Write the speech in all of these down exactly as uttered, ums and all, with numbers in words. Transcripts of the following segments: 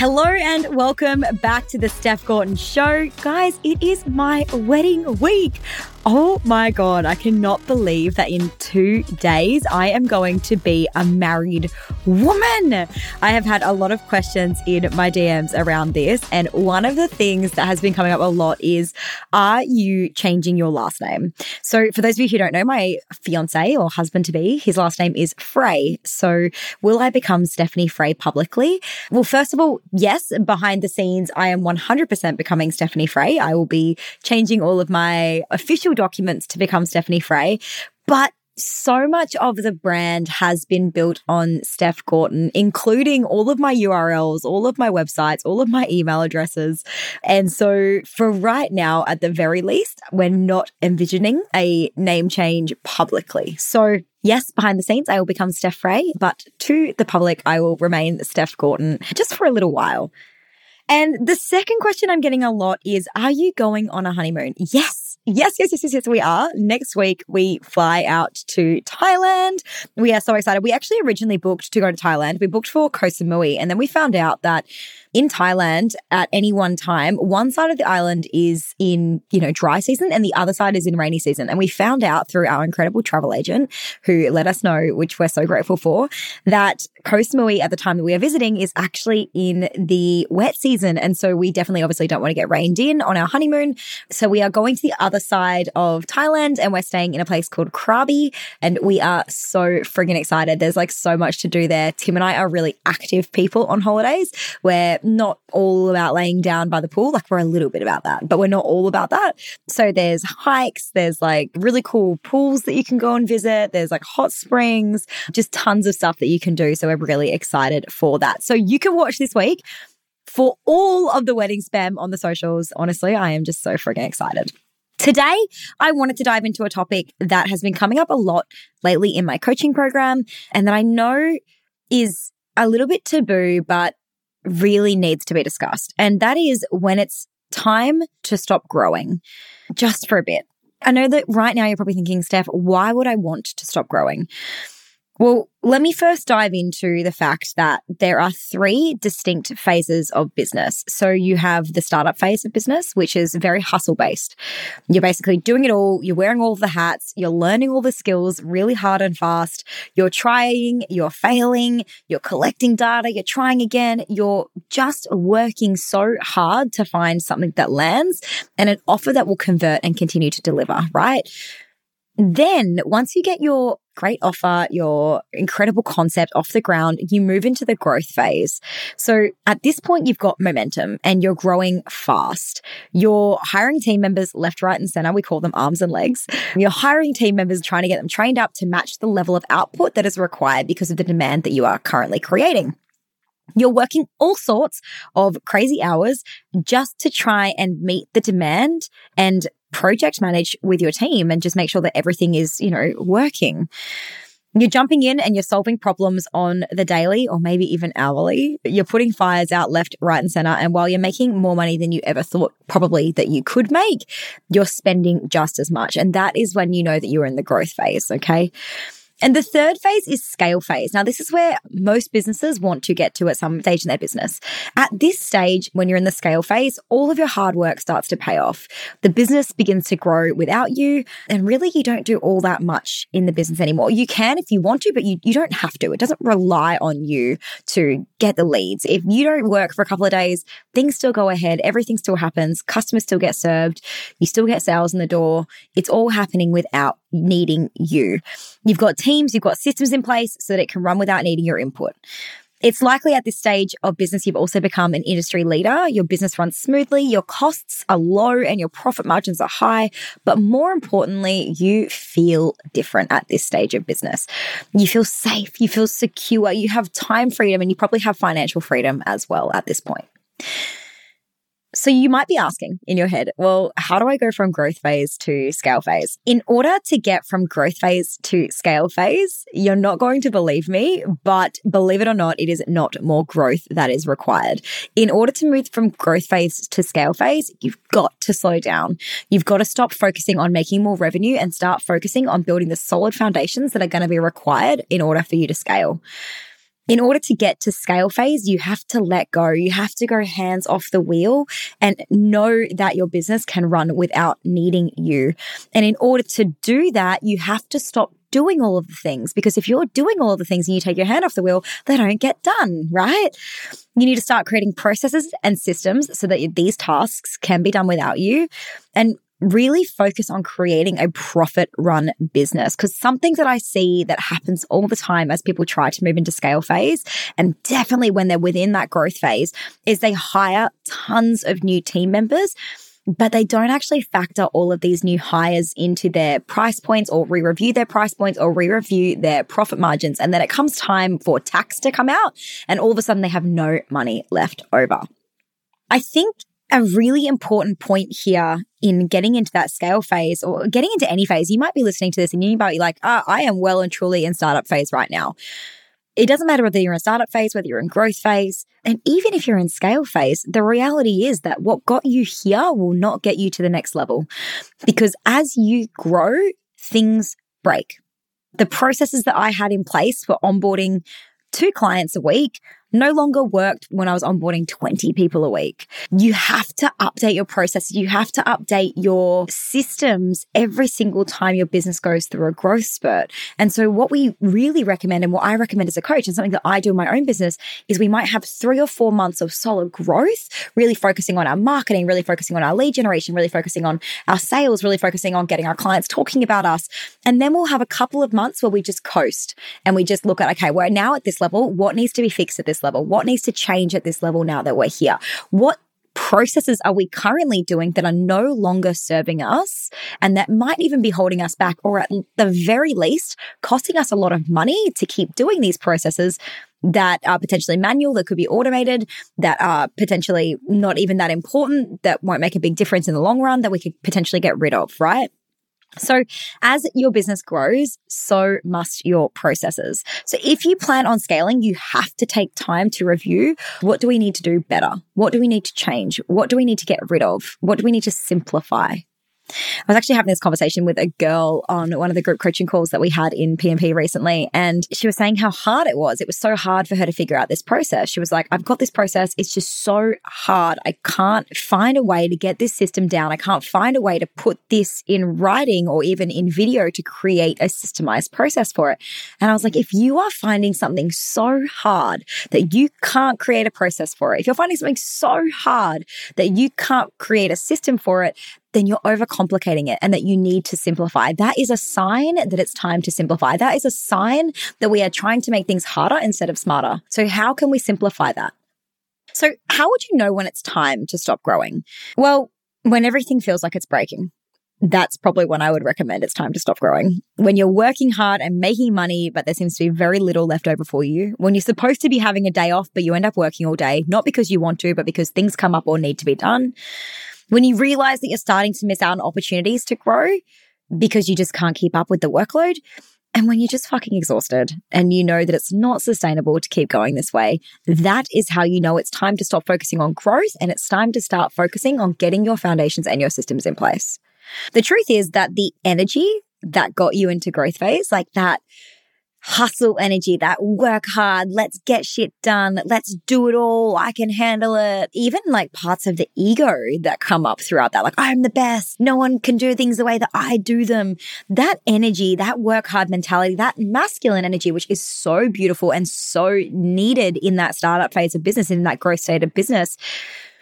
Hello and welcome back to the Steph Gorton Show. Guys, it is my wedding week. Oh my God, I cannot believe that in two days I am going to be a married woman. I have had a lot of questions in my D Ms around this, and one of the things that has been coming up a lot is, are you changing your last name? So for those of you who don't know, my fiance or husband-to-be, his last name is Frey. So will I become Stephanie Frey publicly? Well, first of all, yes, behind the scenes, I am one hundred percent becoming Stephanie Frey. I will be changing all of my official documents to become Stephanie Frey, but so much of the brand has been built on Steph Gorton, including all of my U R Ls, all of my websites, all of my email addresses. And so for right now, at the very least, we're not envisioning a name change publicly. So yes, behind the scenes, I will become Steph Frey, but to the public, I will remain Steph Gorton just for a little while. And the second question I'm getting a lot is, are you going on a honeymoon? Yes. Yes, yes, yes, yes, yes, we are. Next week, we fly out to Thailand. We are so excited. We actually originally booked to go to Thailand. We booked for Koh Samui, and then we found out that in Thailand, at any one time, one side of the island is in, you know, dry season and the other side is in rainy season. And we found out through our incredible travel agent who let us know, which we're so grateful for, that Koh Samui at the time that we are visiting is actually in the wet season. And so we definitely obviously don't want to get rained in on our honeymoon. So we are going to the other side of Thailand and we're staying in a place called Krabi. And we are so friggin' excited. There's like so much to do there. Tim and I are really active people on holidays. We're not all about laying down by the pool. Like we're a little bit about that, but we're not all about that. So there's hikes, there's like really cool pools that you can go and visit. There's like hot springs, just tons of stuff that you can do. So we're really excited for that. So you can watch this week for all of the wedding spam on the socials. Honestly, I am just so freaking excited. Today, I wanted to dive into a topic that has been coming up a lot lately in my coaching program and that I know is a little bit taboo, but really needs to be discussed. And that is when it's time to stop growing just for a bit. I know that right now you're probably thinking, Steph, why would I want to stop growing? Well, let me first dive into the fact that there are three distinct phases of business. So you have the startup phase of business, which is very hustle-based. You're basically doing it all. You're wearing all the hats. You're learning all the skills really hard and fast. You're trying, you're failing, you're collecting data, you're trying again. You're just working so hard to find something that lands and an offer that will convert and continue to deliver, right? Then once you get your great offer, your incredible concept off the ground, you move into the growth phase. So at this point, you've got momentum and you're growing fast. You're hiring team members left, right, and center. We call them arms and legs. You're hiring team members, trying to get them trained up to match the level of output that is required because of the demand that you are currently creating. You're working all sorts of crazy hours just to try and meet the demand and project manage with your team and just make sure that everything is, you know, working. You're jumping in and you're solving problems on the daily or maybe even hourly. You're putting fires out left, right, and center. And while you're making more money than you ever thought probably that you could make, you're spending just as much. And that is when you know that you're in the growth phase, okay? And the third phase is scale phase. Now, this is where most businesses want to get to at some stage in their business. At this stage, when you're in the scale phase, all of your hard work starts to pay off. The business begins to grow without you. And really, you don't do all that much in the business anymore. You can if you want to, but you, you don't have to. It doesn't rely on you to get the leads. If you don't work for a couple of days, things still go ahead. Everything still happens. Customers still get served. You still get sales in the door. It's all happening without needing you. You've got teams, you've got systems in place so that it can run without needing your input. It's likely at this stage of business, you've also become an industry leader. Your business runs smoothly, your costs are low and your profit margins are high. But more importantly, you feel different at this stage of business. You feel safe, you feel secure, you have time freedom, and you probably have financial freedom as well at this point. So you might be asking in your head, well, how do I go from growth phase to scale phase? In order to get from growth phase to scale phase, you're not going to believe me, but believe it or not, it is not more growth that is required. In order to move from growth phase to scale phase, you've got to slow down. You've got to stop focusing on making more revenue and start focusing on building the solid foundations that are going to be required in order for you to scale. in order to get to scale phase, you have to let go. You have to go hands off the wheel and know that your business can run without needing you. And in order to do that, you have to stop doing all of the things, because if you're doing all of the things and you take your hand off the wheel, they don't get done, right? You need to start creating processes and systems so that these tasks can be done without you, and really focus on creating a profit run business. Because something that I see that happens all the time as people try to move into scale phase, and definitely when they're within that growth phase, is they hire tons of new team members, but they don't actually factor all of these new hires into their price points, or re-review their price points, or re-review their profit margins. And then it comes time for tax to come out, and all of a sudden they have no money left over. I think a really important point here in getting into that scale phase, or getting into any phase, you might be listening to this and you might be like, oh, I am well and truly in startup phase right now. It doesn't matter whether you're in startup phase, whether you're in growth phase, and even if you're in scale phase, the reality is that what got you here will not get you to the next level, because as you grow, things break. The processes that I had in place for onboarding two clients a week no longer worked when I was onboarding twenty people a week. You have to update your processes. You have to update your systems every single time your business goes through a growth spurt. And so what we really recommend, and what I recommend as a coach, and something that I do in my own business, is we might have three or four months of solid growth, really focusing on our marketing, really focusing on our lead generation, really focusing on our sales, really focusing on getting our clients talking about us. And then we'll have a couple of months where we just coast and we just look at, okay, we're now at this level. What needs to be fixed at this level? What needs to change at this level now that we're here? What processes are we currently doing that are no longer serving us, and that might even be holding us back, or at the very least costing us a lot of money to keep doing these processes that are potentially manual, that could be automated, that are potentially not even that important, that won't make a big difference in the long run, that we could potentially get rid of, right? So as your business grows, so must your processes. So if you plan on scaling, you have to take time to review, what do we need to do better? What do we need to change? What do we need to get rid of? What do we need to simplify? I was actually having this conversation with a girl on one of the group coaching calls that we had in P M P recently, and she was saying how hard it was. It was so hard for her to figure out this process. She was like, I've got this process. It's just so hard. I can't find a way to get this system down. I can't find a way to put this in writing or even in video to create a systemized process for it. And I was like, if you are finding something so hard that you can't create a process for it, if you're finding something so hard that you can't create a system for it, then you're overcomplicating it, and that you need to simplify. That is a sign that it's time to simplify. That is a sign that we are trying to make things harder instead of smarter. So how can we simplify that? So how would you know when it's time to stop growing? Well, when everything feels like it's breaking. That's probably when I would recommend it's time to stop growing. When you're working hard and making money, but there seems to be very little left over for you. When you're supposed to be having a day off, but you end up working all day, not because you want to, but because things come up or need to be done. When you realize that you're starting to miss out on opportunities to grow because you just can't keep up with the workload. And when you're just fucking exhausted and you know that it's not sustainable to keep going this way, that is how you know it's time to stop focusing on growth, and it's time to start focusing on getting your foundations and your systems in place. The truth is that the energy that got you into growth phase, like that hustle energy, that work hard, let's get shit done, let's do it all, I can handle it. Even like parts of the ego that come up throughout that, like I'm the best, no one can do things the way that I do them. That energy, that work hard mentality, that masculine energy, which is so beautiful and so needed in that startup phase of business, in that growth state of business,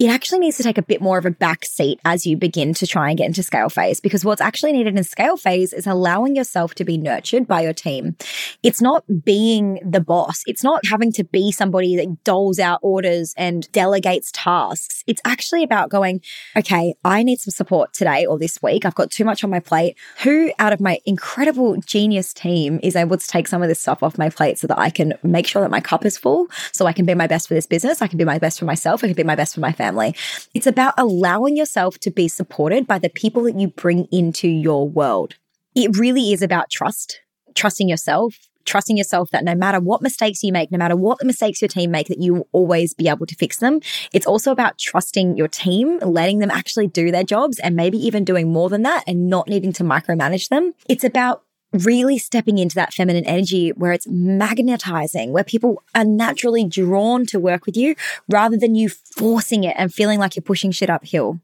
it actually needs to take a bit more of a back seat as you begin to try and get into scale phase, because what's actually needed in scale phase is allowing yourself to be nurtured by your team. It's not being the boss. It's not having to be somebody that doles out orders and delegates tasks. It's actually about going, okay, I need some support today or this week. I've got too much on my plate. Who out of my incredible genius team is able to take some of this stuff off my plate so that I can make sure that my cup is full, so I can be my best for this business. I can be my best for myself. I can be my best for my family. Family. It's about allowing yourself to be supported by the people that you bring into your world. It really is about trust, trusting yourself, trusting yourself that no matter what mistakes you make, no matter what the mistakes your team make, that you will always be able to fix them. It's also about trusting your team, letting them actually do their jobs, and maybe even doing more than that and not needing to micromanage them. It's about really stepping into that feminine energy where it's magnetizing, where people are naturally drawn to work with you rather than you forcing it and feeling like you're pushing shit uphill.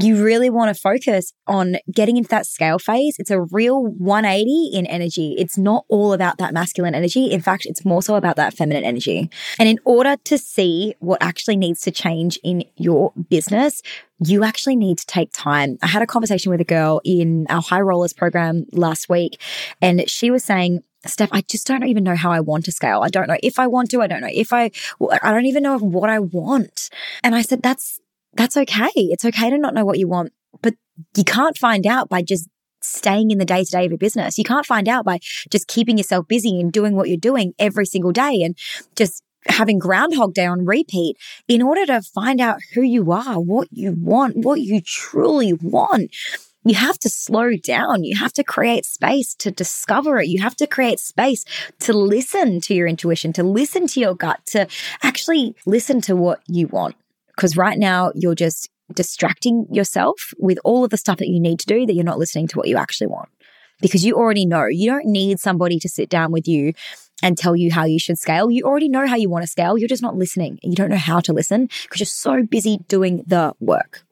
You really want to focus on getting into that scale phase. It's a real one eighty in energy. It's not all about that masculine energy. In fact, it's more so about that feminine energy. And in order to see what actually needs to change in your business, you actually need to take time. I had a conversation with a girl in our High Rollers program last week, and she was saying, Steph, I just don't even know how I want to scale. I don't know if I want to. I don't know if I, I don't even know what I want. And I said, that's, That's okay. It's okay to not know what you want, but you can't find out by just staying in the day-to-day of your business. You can't find out by just keeping yourself busy and doing what you're doing every single day and just having Groundhog Day on repeat. In order to find out who you are, what you want, what you truly want, you have to slow down. You have to create space to discover it. You have to create space to listen to your intuition, to listen to your gut, to actually listen to what you want. Because right now you're just distracting yourself with all of the stuff that you need to do that you're not listening to what you actually want, because you already know. You don't need somebody to sit down with you and tell you how you should scale. You already know how you want to scale. You're just not listening. You don't know how to listen because you're so busy doing the work.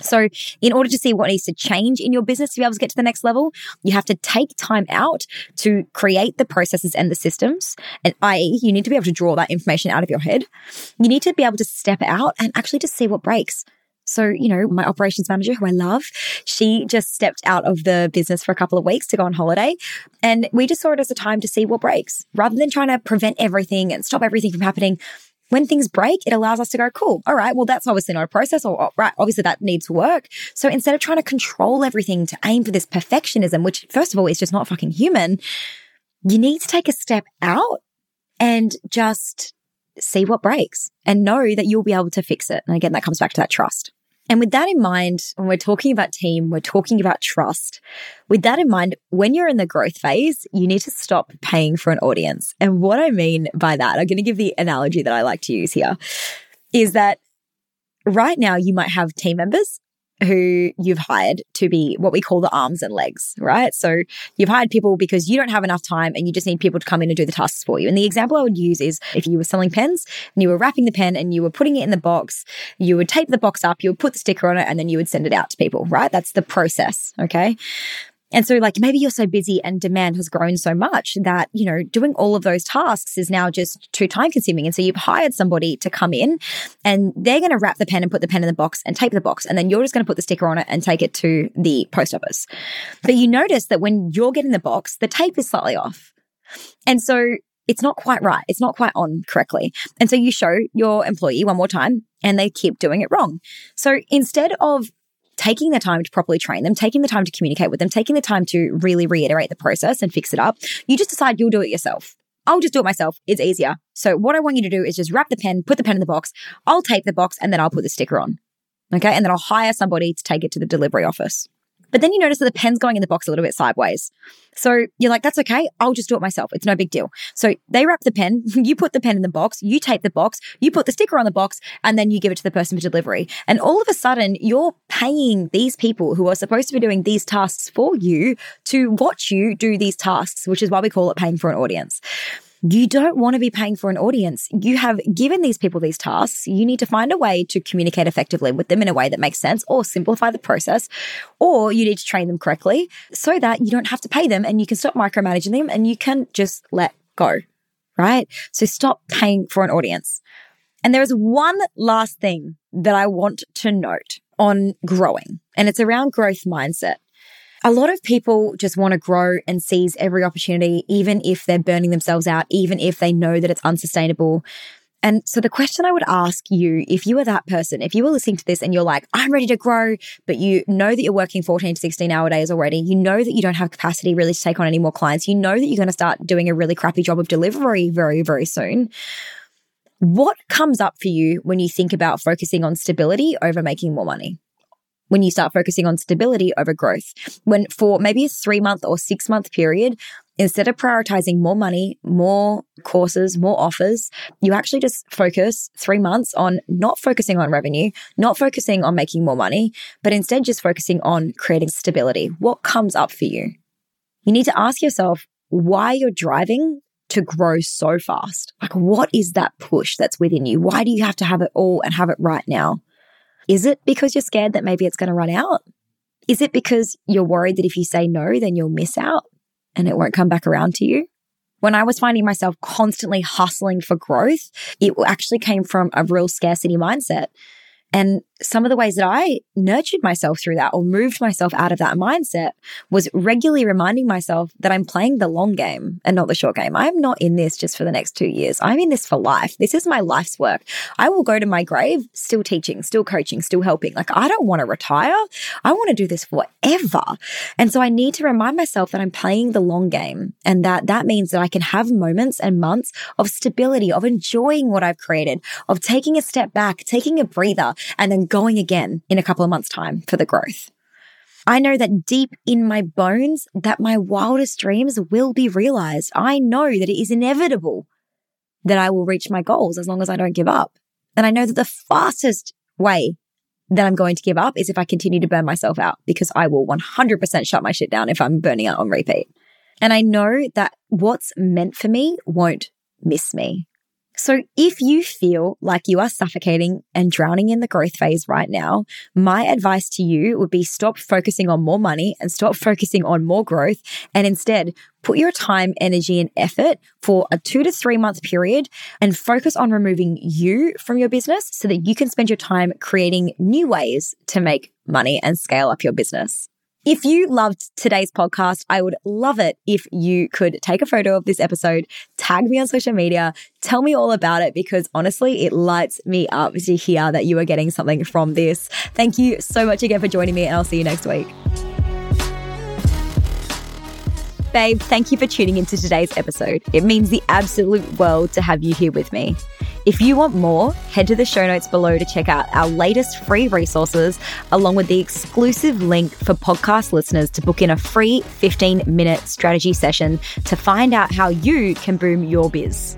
So in order to see what needs to change in your business to be able to get to the next level, you have to take time out to create the processes and the systems. And that is, you need to be able to draw that information out of your head. You need to be able to step out and actually just see what breaks. So, you know, my operations manager, who I love, she just stepped out of the business for a couple of weeks to go on holiday. And we just saw it as a time to see what breaks rather than trying to prevent everything and stop everything from happening. When things break, it allows us to go, cool, all right, well, that's obviously not a process, or right, obviously that needs work. So instead of trying to control everything to aim for this perfectionism, which first of all, is just not fucking human, you need to take a step out and just see what breaks and know that you'll be able to fix it. And again, that comes back to that trust. And with that in mind, when we're talking about team, we're talking about trust. With that in mind, when you're in the growth phase, you need to stop paying for an audience. And what I mean by that, I'm going to give the analogy that I like to use here, is that right now you might have team members who you've hired to be what we call the arms and legs, right? So you've hired people because you don't have enough time and you just need people to come in and do the tasks for you. And the example I would use is if you were selling pens and you were wrapping the pen and you were putting it in the box, you would tape the box up, you would put the sticker on it, and then you would send it out to people, right? That's the process, okay? And so like maybe you're so busy and demand has grown so much that, you know, doing all of those tasks is now just too time consuming. And so you've hired somebody to come in and they're going to wrap the pen and put the pen in the box and tape the box. And then you're just going to put the sticker on it and take it to the post office. But you notice that when you're getting the box, the tape is slightly off. And so it's not quite right. It's not quite on correctly. And so you show your employee one more time and they keep doing it wrong. So instead of taking the time to properly train them, taking the time to communicate with them, taking the time to really reiterate the process and fix it up, you just decide you'll do it yourself. I'll just do it myself. It's easier. So what I want you to do is just wrap the pen, put the pen in the box, I'll tape the box, and then I'll put the sticker on. Okay. And then I'll hire somebody to take it to the delivery office. But then you notice that the pen's going in the box a little bit sideways. So you're like, that's okay. I'll just do it myself. It's no big deal. So they wrap the pen, you put the pen in the box, you tape the box, you put the sticker on the box, and then you give it to the person for delivery. And all of a sudden, you're paying these people who are supposed to be doing these tasks for you to watch you do these tasks, which is why we call it paying for an audience. You don't want to be paying for an audience. You have given these people these tasks. You need to find a way to communicate effectively with them in a way that makes sense, or simplify the process, or you need to train them correctly so that you don't have to pay them and you can stop micromanaging them and you can just let go, right? So stop paying for an audience. And there is one last thing that I want to note on growing, and it's around growth mindset. A lot of people just want to grow and seize every opportunity, even if they're burning themselves out, even if they know that it's unsustainable. And so the question I would ask you, if you are that person, if you were listening to this and you're like, I'm ready to grow, but you know that you're working fourteen to sixteen hour days already, you know that you don't have capacity really to take on any more clients, you know that you're going to start doing a really crappy job of delivery very, very soon. What comes up for you when you think about focusing on stability over making more money? When you start focusing on stability over growth, when for maybe a three-month or six-month period, instead of prioritizing more money, more courses, more offers, you actually just focus three months on not focusing on revenue, not focusing on making more money, but instead just focusing on creating stability. What comes up for you? you need to ask yourself why you're driving to grow so fast. Like, what is that push that's within you? Why do you have to have it all and have it right now? Is it because you're scared that maybe it's going to run out? Is it because you're worried that if you say no, then you'll miss out and it won't come back around to you? When I was finding myself constantly hustling for growth, it actually came from a real scarcity mindset. And some of the ways that I nurtured myself through that or moved myself out of that mindset was regularly reminding myself that I'm playing the long game and not the short game. I'm not in this just for the next two years. I'm in this for life. This is my life's work. I will go to my grave still teaching, still coaching, still helping. Like, I don't want to retire. I want to do this forever. And so I need to remind myself that I'm playing the long game and that that means that I can have moments and months of stability, of enjoying what I've created, of taking a step back, taking a breather, and then going again in a couple of months' time for the growth. I know that deep in my bones that my wildest dreams will be realized. I know that it is inevitable that I will reach my goals as long as I don't give up. And I know that the fastest way that I'm going to give up is if I continue to burn myself out, because I will one hundred percent shut my shit down if I'm burning out on repeat. And I know that what's meant for me won't miss me. So if you feel like you are suffocating and drowning in the growth phase right now, my advice to you would be stop focusing on more money and stop focusing on more growth, and instead put your time, energy, and effort for a two to three month period and focus on removing you from your business so that you can spend your time creating new ways to make money and scale up your business. If you loved today's podcast, I would love it if you could take a photo of this episode, tag me on social media, tell me all about it, because honestly, it lights me up to hear that you are getting something from this. Thank you so much again for joining me, and I'll see you next week. Babe, thank you for tuning into today's episode. It means the absolute world to have you here with me. If you want more, head to the show notes below to check out our latest free resources, along with the exclusive link for podcast listeners to book in a free fifteen minute strategy session to find out how you can boom your biz.